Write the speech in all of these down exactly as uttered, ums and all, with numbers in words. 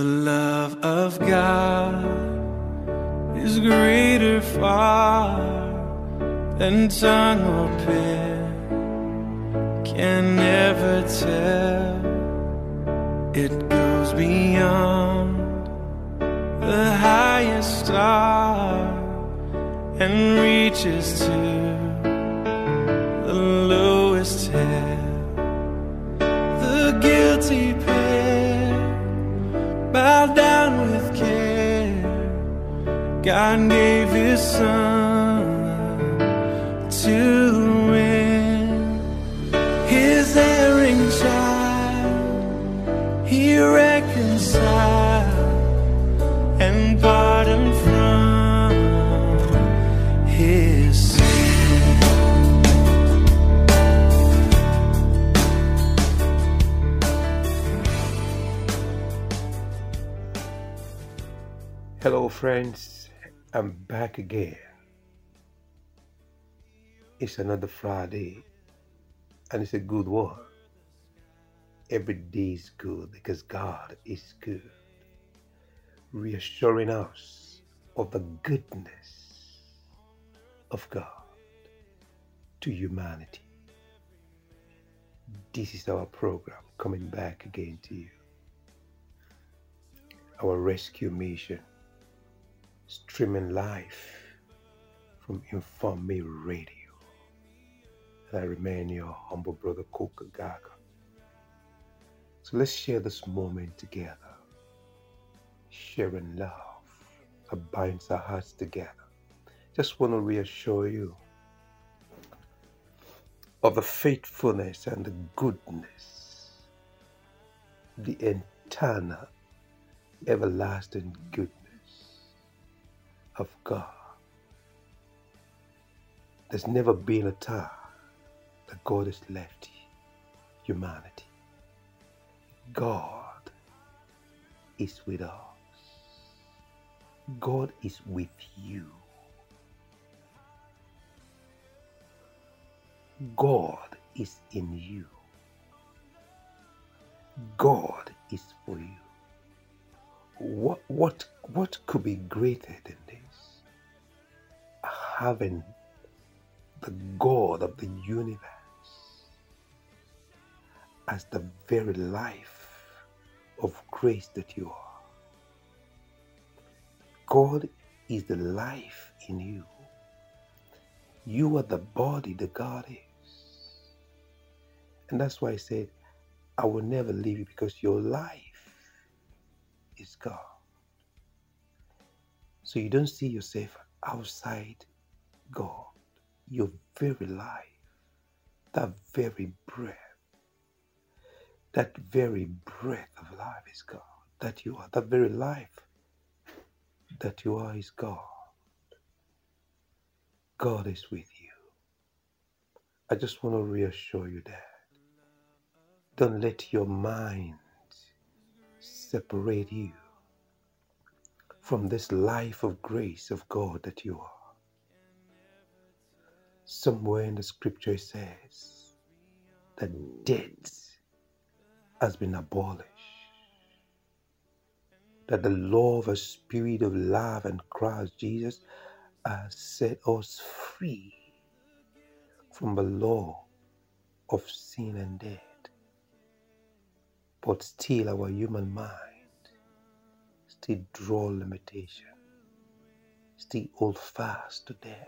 The love of God is greater far than tongue or pen can never tell. It goes beyond the highest star and reaches to the lowest hell. The guilty bowed down with care, God gave his son to win. His erring child he reconciled and pardoned from his sin. Hello friends, I'm back again. It's another Friday and it's a good one. Every day is good because God is good, reassuring us of the goodness of God to humanity. This is our program, coming back again to you. Our rescue mission. Streaming live from Inform Me Radio. And I remain your humble brother, Coker Gagar. So let's share this moment together. Sharing love that binds our hearts together. Just want to reassure you of the faithfulness and the goodness, the eternal, everlasting goodness of God. There's never been a time that God has left humanity. God is with us. God is with you. God is in you. God is for you. What, what, what could be greater than this? Having the God of the universe as the very life of grace that you are. God is the life in you. You are the body that God is. And that's why I said, I will never leave you, because your life is God. So you don't see yourself outside God. Your very life, that very breath, that very breath of life is God, that you are, that very life that you are is God. God is with you. I just want to reassure you that. Don't let your mind separate you from this life of grace of God that you are. Somewhere in the scripture it says that death has been abolished. That the law of the spirit of love and Christ Jesus has set us free from the law of sin and death. But still our human mind still draw limitation. Still hold fast to death.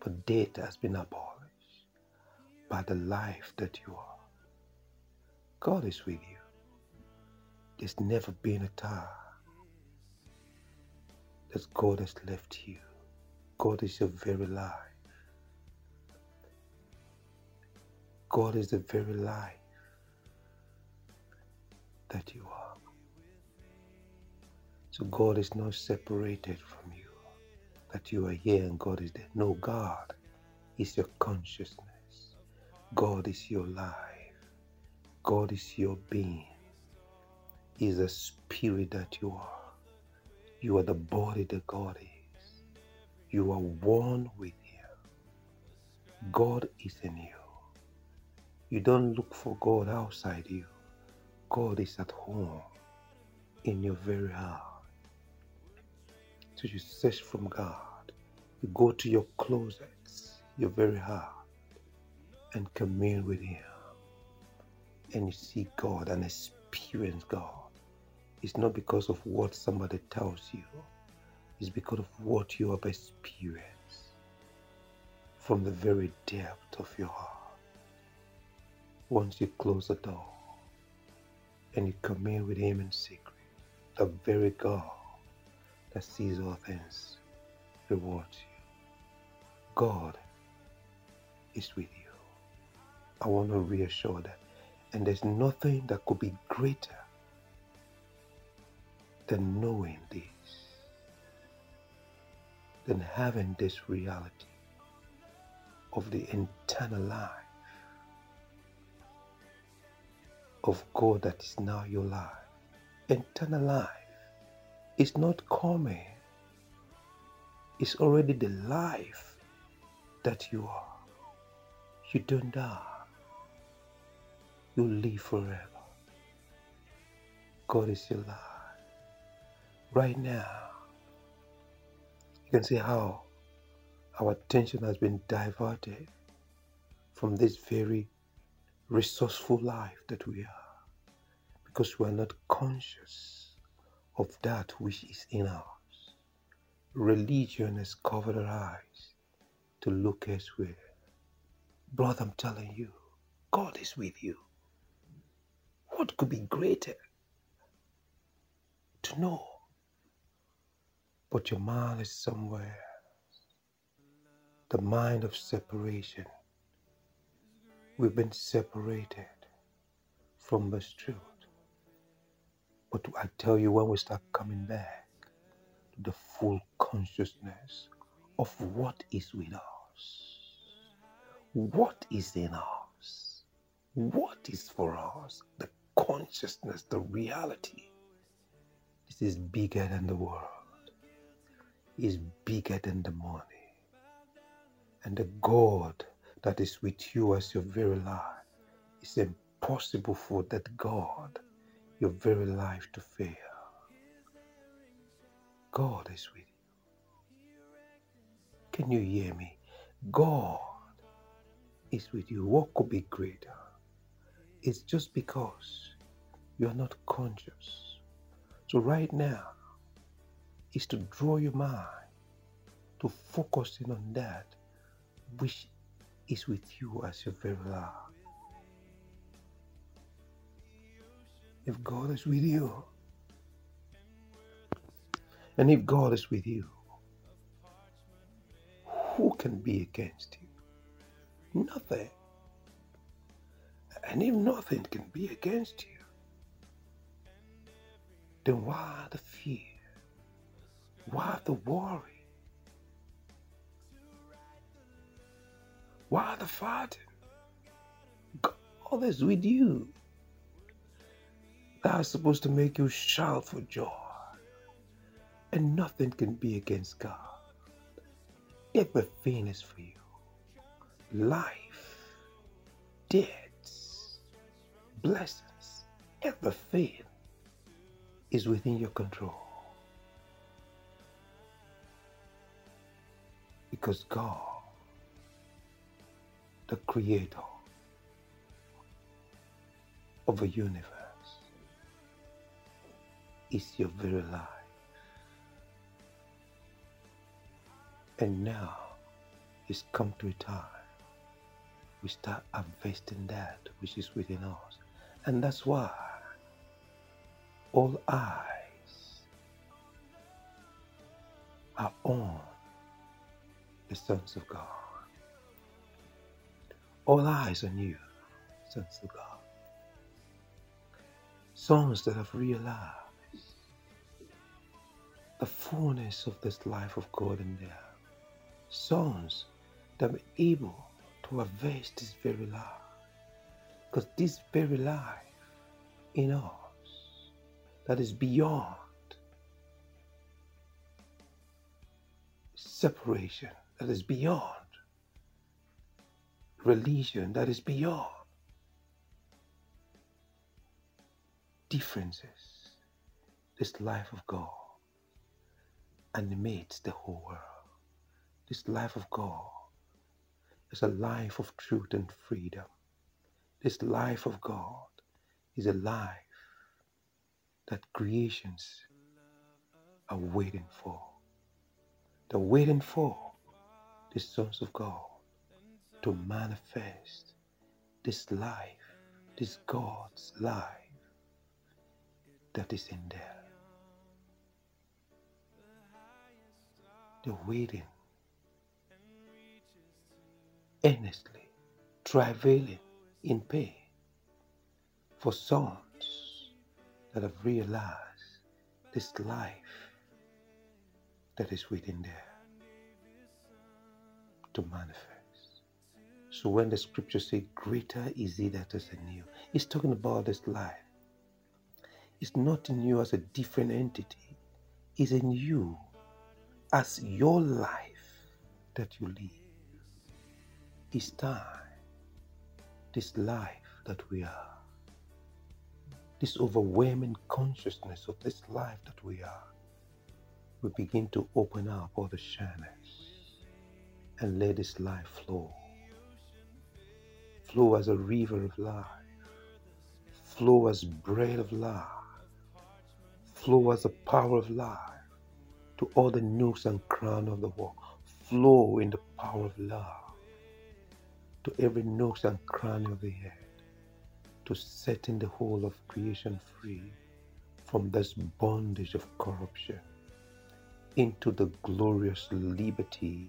For death has been abolished by the life that you are. God is with you. There's never been a time that God has left you. God is your very life. God is the very life that you are. So God is not separated from you. That you are here and God is there. No, God is your consciousness. God is your life. God is your being. He is the spirit that you are. You are the body that God is. You are one with Him. God is in you. You don't look for God outside you. God is at home. in your very heart. So you search from God. You go to your closets, your very heart, and commune with Him. And you see God and experience God. It's not because of what somebody tells you. It's because of what you have experienced from the very depth of your heart. Once you close the door and you commune with Him in secret, the very God that sees all things rewards you. God is with you. I want to reassure that. And there's nothing that could be greater than knowing this, than having this reality of the internal life of God that is now your life. Internal life is not coming. It's already the life that you are. You don't die. You live forever. God is your life. Right now, you can see how our attention has been diverted from this very resourceful life that we are, because we are not conscious of that which is in us. Religion has covered our eyes to look elsewhere. Brother, I'm telling you, God is with you. What could be greater to know? But your mind is somewhere. The mind of separation. We've been separated from this truth. But I tell you, when we start coming back to the full consciousness of what is with us, what is in us, what is for us, the consciousness, the reality, this is bigger than the world, is bigger than the money. And the God that is with you as your very life, it's impossible for that God, your very life, to fail. God is with you. Can you hear me? God is with you. What could be greater? It's just because you are not conscious. So right now is to draw your mind to focusing on that which is with you as your very life. If God is with you, and if God is with you, who can be against you? Nothing. And if nothing can be against you, then why the fear? Why the worry? Why the fighting? God is with you. That is supposed to make you shout for joy. And nothing can be against God. Everything is for you. Life, death, blessings, everything is within your control. Because God, the creator of a universe, is your very life. And now it's come to a time we start harvesting that which is within us. And that's why all eyes are on the sons of God. All eyes on you, sons of God. Sons that have realized the fullness of this life of God in them. Sons that are able to harvest this very life. Because this very life in us that is beyond separation, that is beyond religion, that is beyond differences, This life of God animates the whole world. This life of God is a life of truth and freedom. This life of God is a life that creations are waiting for. They're waiting for the sons of God to manifest this life, this God's life that is in there. They're waiting earnestly, travailing in pain for sons that have realized this life that is within there to manifest. So when the scripture says, greater is he that is in you, it's talking about this life. It's not in you as a different entity. It's in you as your life that you live. It's time, this life that we are, this overwhelming consciousness of this life that we are, we begin to open up all the channels and let this life flow. Flow as a river of life, flow as bread of life, flow as the power of life to all the nooks and crowns of the world. Flow in the power of love to every nook and cranny of the earth, to setting the whole of creation free from this bondage of corruption into the glorious liberty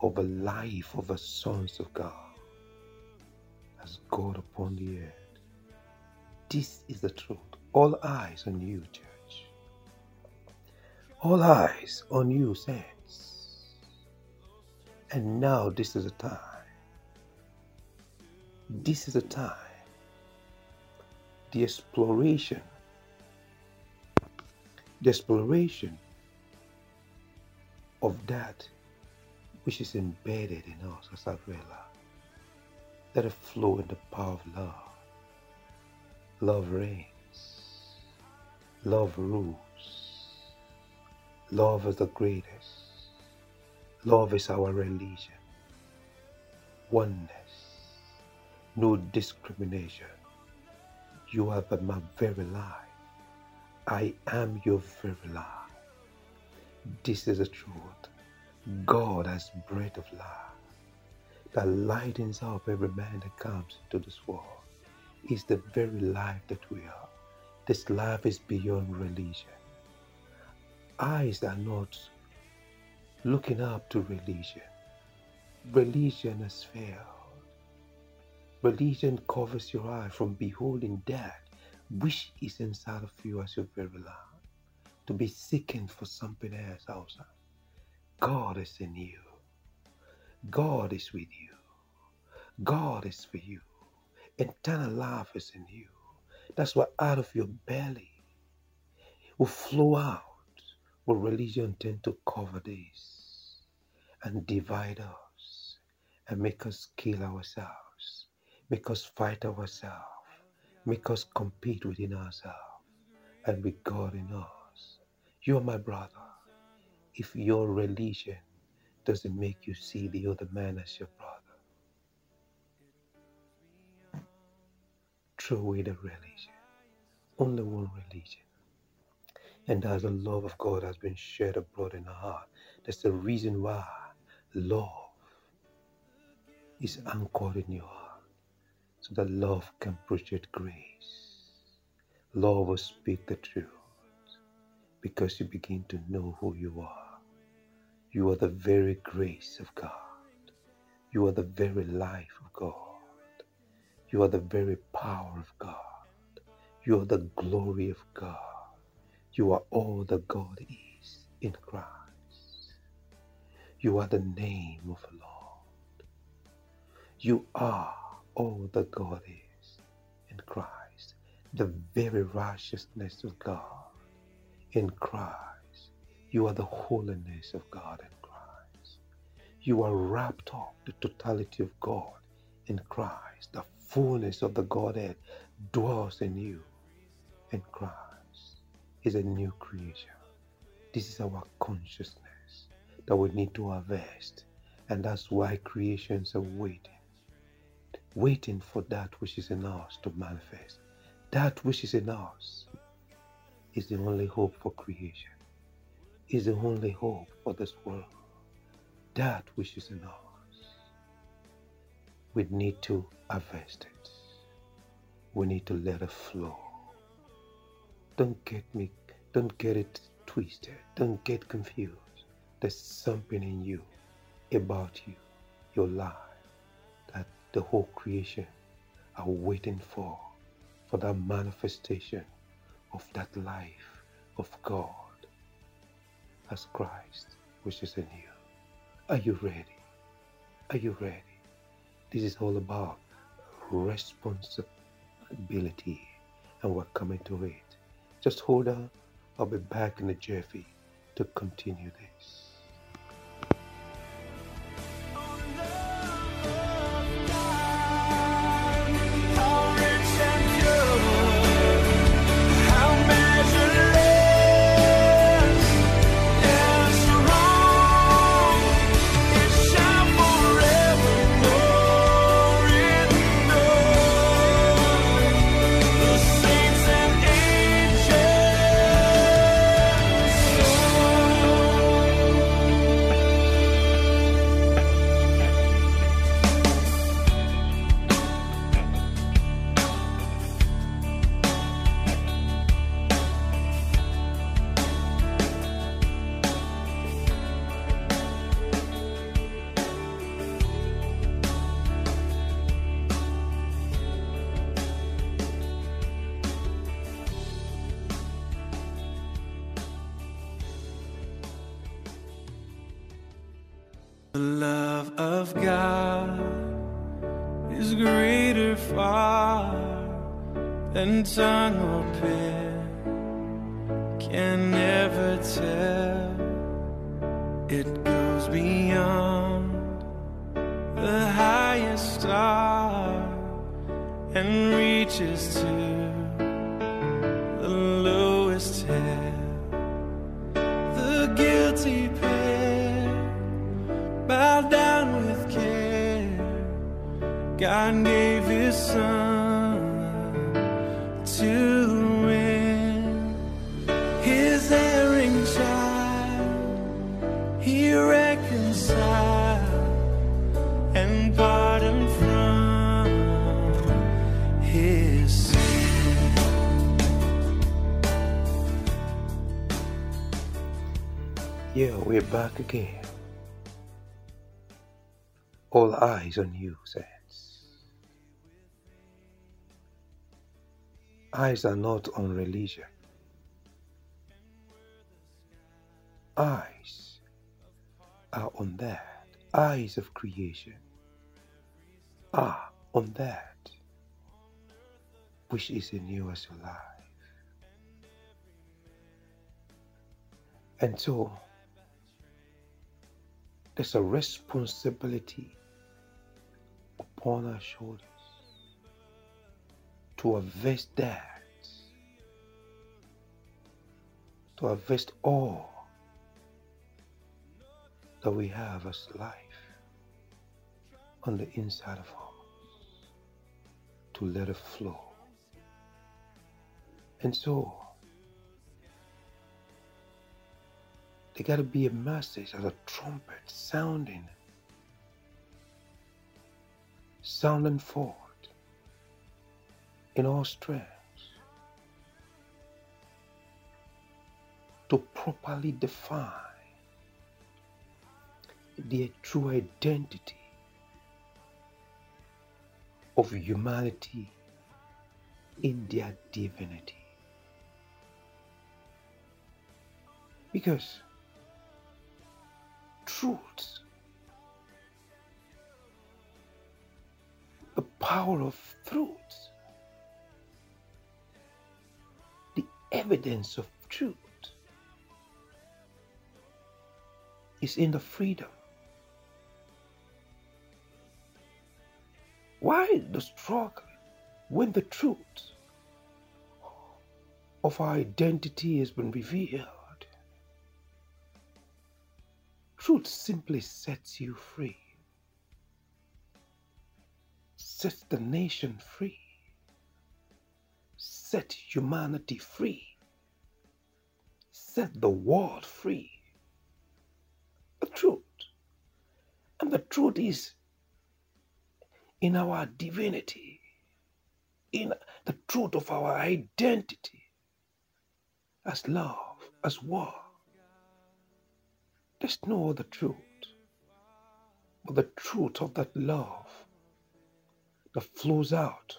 of a life of the sons of God as God upon the earth. This is the truth. All eyes on you, church. All eyes on you, saints. And now this is the time. This is the time, the exploration, the exploration of that which is embedded in us as a vela, that a flow in the power of love. Love reigns, love rules, love is the greatest, love is our religion, oneness. No discrimination. You are but my very life. I am your very life. This is the truth. God has breath of life that lightens up every man that comes into this world. It's the very life that we are. This life is beyond religion. Eyes are not looking up to religion. Religion has failed. Religion covers your eye from beholding that which is inside of you as your very life, to be seeking for something else outside. God is in you. God is with you. God is for you. Eternal life is in you. That's why out of your belly will flow out, will religion tend to cover this and divide us and make us kill ourselves. Make us fight ourselves, make us compete within ourselves and with God in us. You are my brother. If your religion doesn't make you see the other man as your brother, throw away the religion. Only one religion. And as the love of God has been shed abroad in our heart, that's the reason why love is anchored in your heart. So that love can project grace. Love will speak the truth because you begin to know who you are. You are the very grace of God. You are the very life of God. You are the very power of God. You are the glory of God. You are all that God is in Christ. You are the name of the Lord. You are all that God is in Christ, the very righteousness of God in Christ. You are the holiness of God in Christ. You are wrapped up the totality of God in Christ. The fullness of the Godhead dwells in you in Christ. is a new creation. This is our consciousness that we need to harvest. And that's why creations are waiting. Waiting for that which is in us to manifest. That which is in us is the only hope for creation. Is the only hope for this world. That which is in us. We need to harvest it. We need to let it flow. Don't get me, don't get it twisted. Don't get confused. There's something in you, about you, your life, that the whole creation are waiting for, for that manifestation of that life of God as Christ, which is in you. Are you ready? Are you ready? This is all about responsibility, and we're coming to it. Just hold on, I'll be back in a jiffy to continue this. The love of God is greater far than tongue or pen can never tell. It goes beyond the highest star and reaches to the lowest hell. The guilty bow down with care. God gave his son to win. His erring child he reconciled and pardoned from his sin. Yeah, we're back again. All eyes on you, saints. Eyes are not on religion. Eyes are on that. Eyes of creation are on that which is in you as your life. And so, there's a responsibility upon our shoulders to harvest that, to harvest all that we have as life on the inside of us, to let it flow. And so there got to be a message as a trumpet sounding sounding forth in all strength to properly define the true identity of humanity in their divinity. Because truth, the power of truth, the evidence of truth is in the freedom. Why the struggle when the truth of our identity has been revealed. Truth simply sets you free, sets the nation free, set humanity free, set the world free. The truth. And the truth is in our divinity, in the truth of our identity as love, as war. There's no other truth but the truth of that love that flows out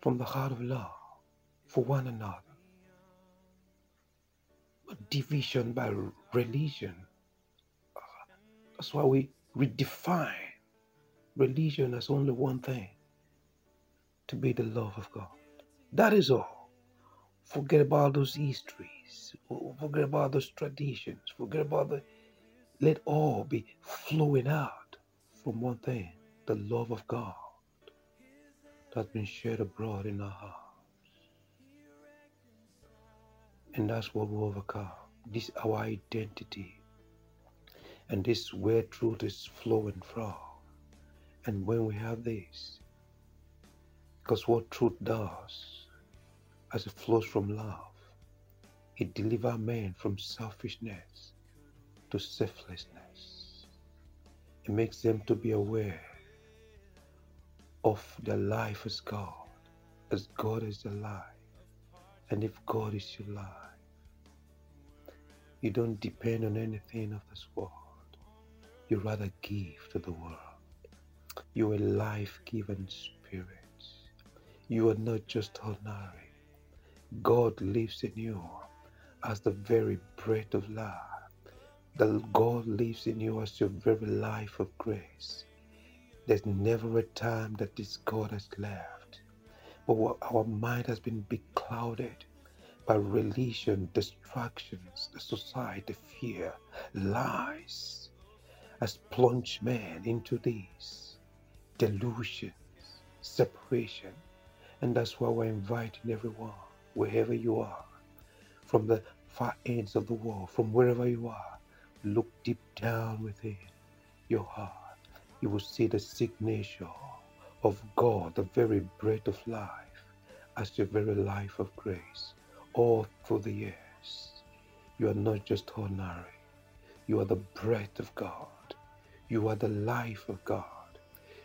from the heart of love for one another. But division by religion, that's why we redefine religion as only one thing, to be the love of God. That is all. Forget about those histories, forget about those traditions, forget about the, let all be flowing out from one thing, the love of God that's been shared abroad in our hearts. And that's what we overcome. This is our identity. And this is where truth is flowing from. And when we have this, because what truth does, as it flows from love, it delivers men from selfishness to selflessness. It makes them to be aware of their life as God, as God is their life. And if God is your life, you don't depend on anything of this world. You rather give to the world. You're a life-giving spirit. You are not just ordinary. God lives in you as the very breath of life. The God lives in you as your very life of grace. There's never a time that this God has left. But our mind has been beclouded by religion, distractions, the society, fear, lies, has plunged men into these delusions, separation. And that's why we're inviting everyone, wherever you are, from the far ends of the world, from wherever you are, look deep down within your heart. You will see the signature of God, the very breath of life, as your very life of grace, all through the years. You are not just ordinary. You are the breath of God. You are the life of God.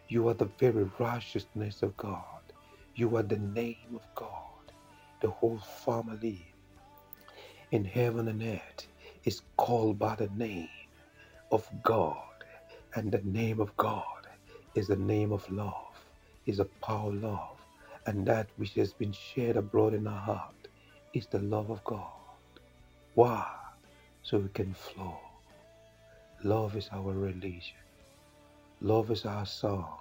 You are the very righteousness of God. You are the name of God. The whole family in heaven and earth is called by the name of God. And the name of God is the name of love. Is a power of love, and that which has been shared abroad in our heart is the love of God. Why? So we can flow. Love is our religion. Love is our song.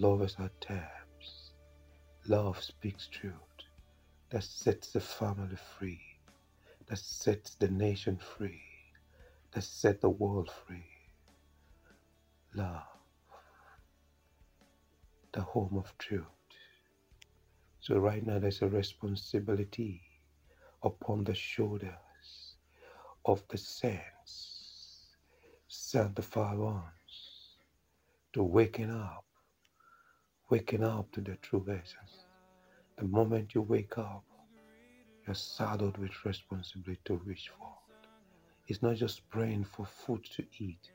Love is our terms. Love speaks truth that sets the family free, that sets the nation free, that sets the world free. Love. The home of truth. So right now there's a responsibility upon the shoulders of the saints, sanctified ones, to waking up, waking up to the true essence. The moment you wake up, you're saddled with responsibility to reach forth. It's not just praying for food to eat,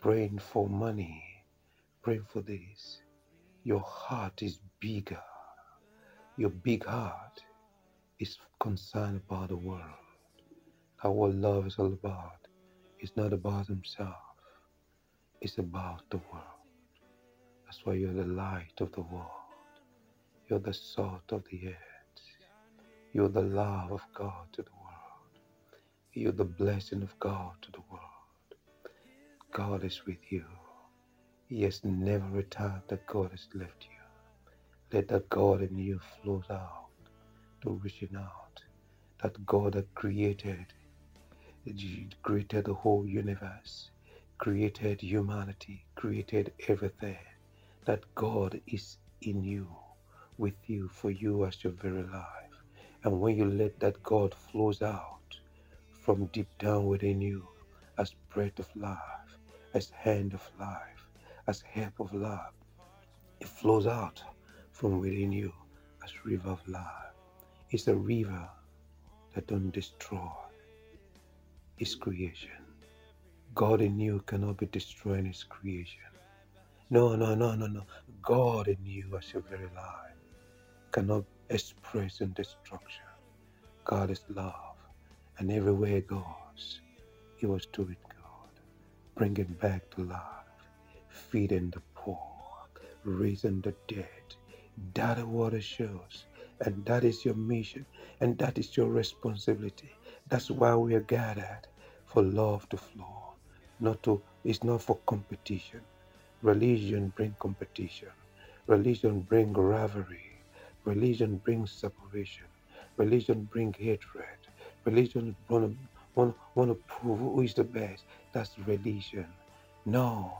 praying for money, praying for this. Your heart is bigger. Your big heart is concerned about the world. That's what love is all about. It's not about himself. It's about the world. That's why you're the light of the world. You're the salt of the earth. You're the love of God to the world. You're the blessing of God to the world. God is with you. Yes, never a time that God has left you. Let that God in you flow out, to reaching out. That God that created, created the whole universe, created humanity, created everything. That God is in you, with you, for you as your very life. And when you let that God flows out from deep down within you as breath of life, as hand of life, as help of love, it flows out from within you as river of life. It's a river that don't destroy His creation. God in you cannot be destroying His creation. No, no, no, no, no. God in you as your very life cannot express in destruction. God is love, and everywhere it goes, He was doing God, bringing back to life, feeding the poor, raising the dead. That is what it shows, and that is your mission, and that is your responsibility. That's why we are gathered, for love to flow, not to. It's not for competition. Religion brings competition. Religion brings rivalry. Religion brings separation. Religion brings hatred. Religion want to want to prove who is the best. That's religion. No,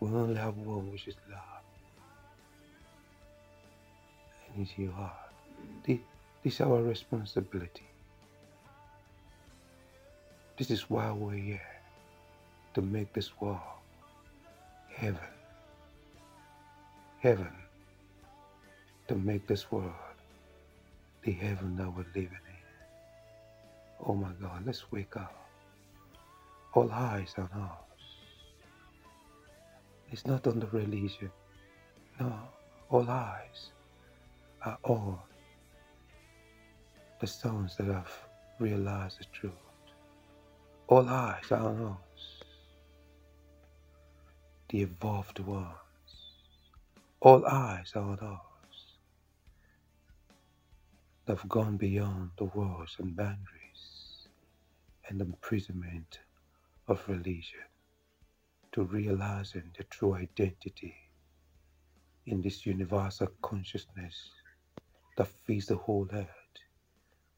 we only have one, which is love. And it's your heart. This, this is our responsibility. This is why we're here, to make this world heaven. Heaven. To make this world the heaven that we're living in. Oh my God, let's wake up. All eyes on us. It's not on the religion. No, all eyes are on the sons that have realized the truth. All eyes are on us, the evolved ones. All eyes are on us that have gone beyond the walls and boundaries and imprisonment of religion, to realizing the true identity in this universal consciousness that feeds the whole earth,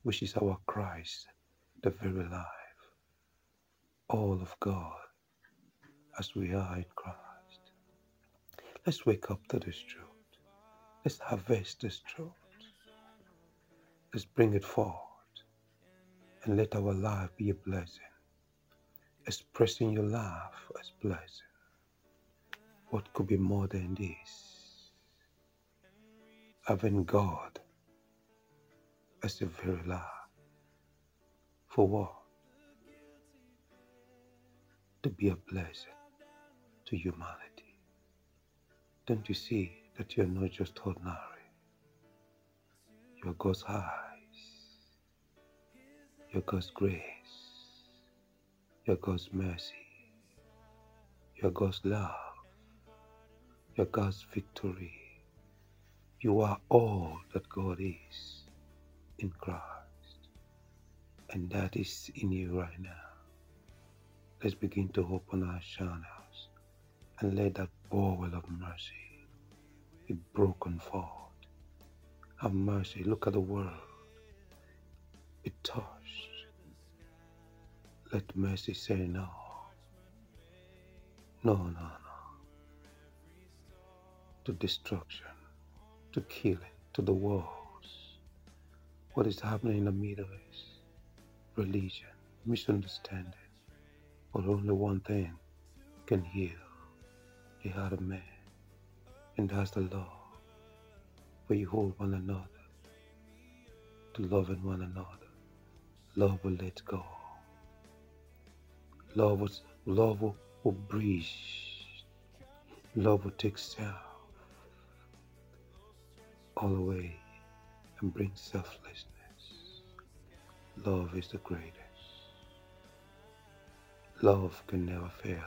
which is our Christ, the very life, all of God, as we are in Christ. Let's wake up to this truth. Let's harvest this truth. Let's bring it forward and let our life be a blessing. Expressing your love as blessing. What could be more than this? Having God as your very life. For what? To be a blessing to humanity. Don't you see that you're not just ordinary? You're God's eyes, you're God's grace, you're God's mercy, you're God's love, you're God's victory. You are all that God is in Christ, and that is in you right now. Let's begin to open our channels and let that bowel of mercy be broken forth. Have mercy. Look at the world. Be touched. Let mercy say no. No, no, no. To destruction, to killing, to the wars. What is happening in the Middle East? Religion, misunderstanding. But only one thing can heal the heart of man, and that's the love, where you hold one another, to loving one another. Love will let go. Love will, love will, will breach. Love will take self all away and bring selflessness. Love is the greatest. Love can never fail.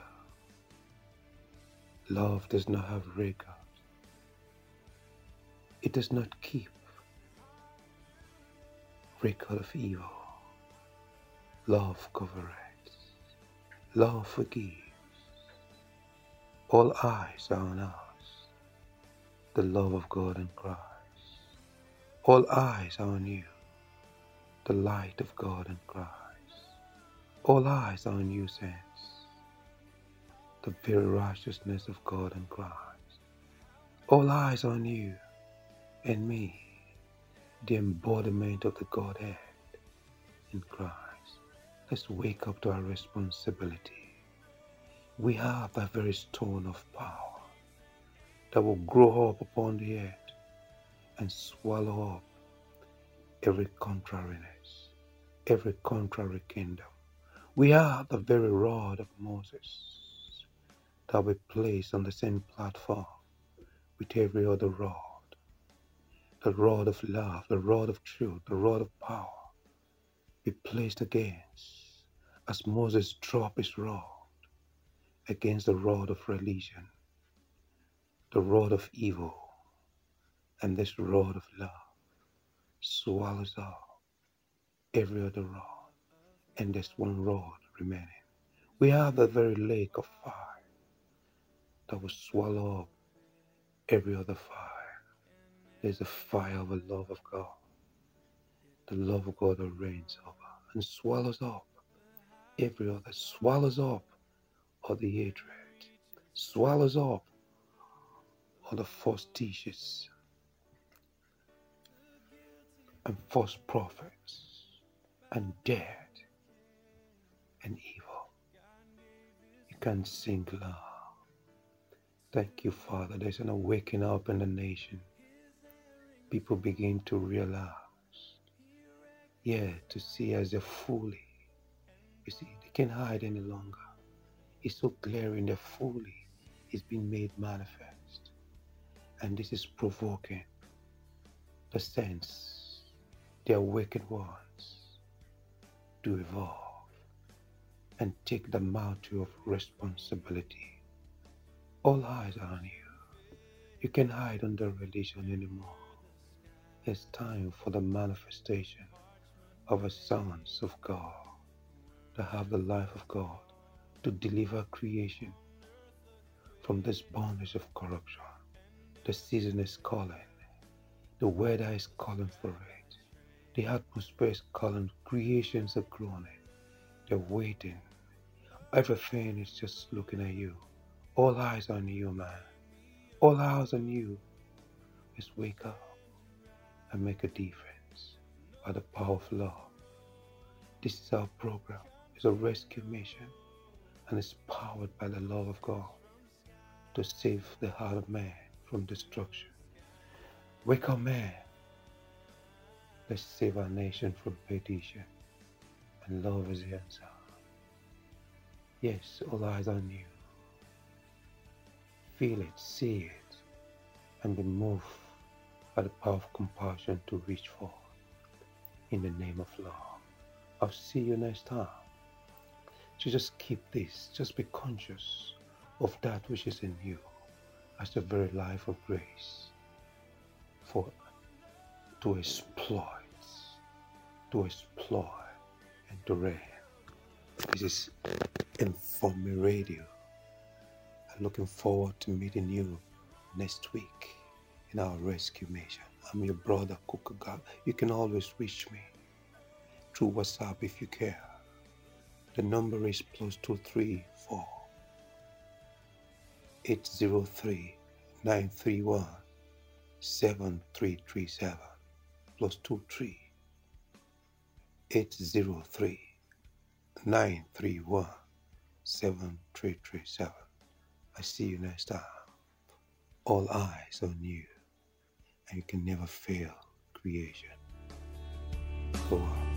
Love does not have record. It does not keep record of evil. Love covers. Love forgives. All eyes are on us, the love of God in Christ. All eyes are on you, the light of God in Christ. All eyes are on you, saints, the very righteousness of God in Christ. All eyes are on you and me, the embodiment of the Godhead in Christ. Let's wake up to our responsibility. We have that very stone of power that will grow up upon the earth and swallow up every contrariness, every contrary kingdom. We are the very rod of Moses that we place on the same platform with every other rod. The rod of love, the rod of truth, the rod of power be placed against, as Moses dropped his rod against the rod of religion, the rod of evil, and this rod of love swallows up every other rod, and there's one rod remaining. We have the very lake of fire that will swallow up every other fire. There's the fire of the love of God, the love of God that reigns over and swallows up every other, swallows up all the hatred, swallows up all the false teachers and false prophets and dead and evil. You can sing love. Thank you, Father. There's an awakening up in the nation. People begin to realize, yeah, to see as they're fully. You see, they can't hide any longer. It's so glaring, they're fully. It's been made manifest. And this is provoking the sense, their wicked ones, to evolve and take the mantle of responsibility. All eyes are on you. You can't hide under religion anymore. It's time for the manifestation of a sons of God to have the life of God, to deliver creation from this bondage of corruption. The season is calling. The weather is calling for it. The atmosphere is calling. Creations are groaning. They're waiting. Everything is just looking at you. All eyes on you, man. All eyes on you. Just wake up and make a difference by the power of love. This is our program. It's a rescue mission, and it's powered by the love of God to save the heart of man from destruction. Wake up, man. Let's save our nation from perdition. And love is the answer. Yes, all eyes on you. Feel it, see it, and be moved by the power of compassion to reach forth in the name of love. I'll see you next time. So just keep this. Just be conscious of that which is in you as the very life of grace for to exploit, to exploit. This is Inform Me Radio. I'm looking forward to meeting you next week in our rescue mission. I'm your brother, Coker Gagar. You can always reach me through WhatsApp if you care. The number is plus two three four eight zero three nine three one seven three three seven plus two three. eight zero three, nine three one, seven three three seven. I see you next time. All eyes on you, and you can never fail creation. Go on.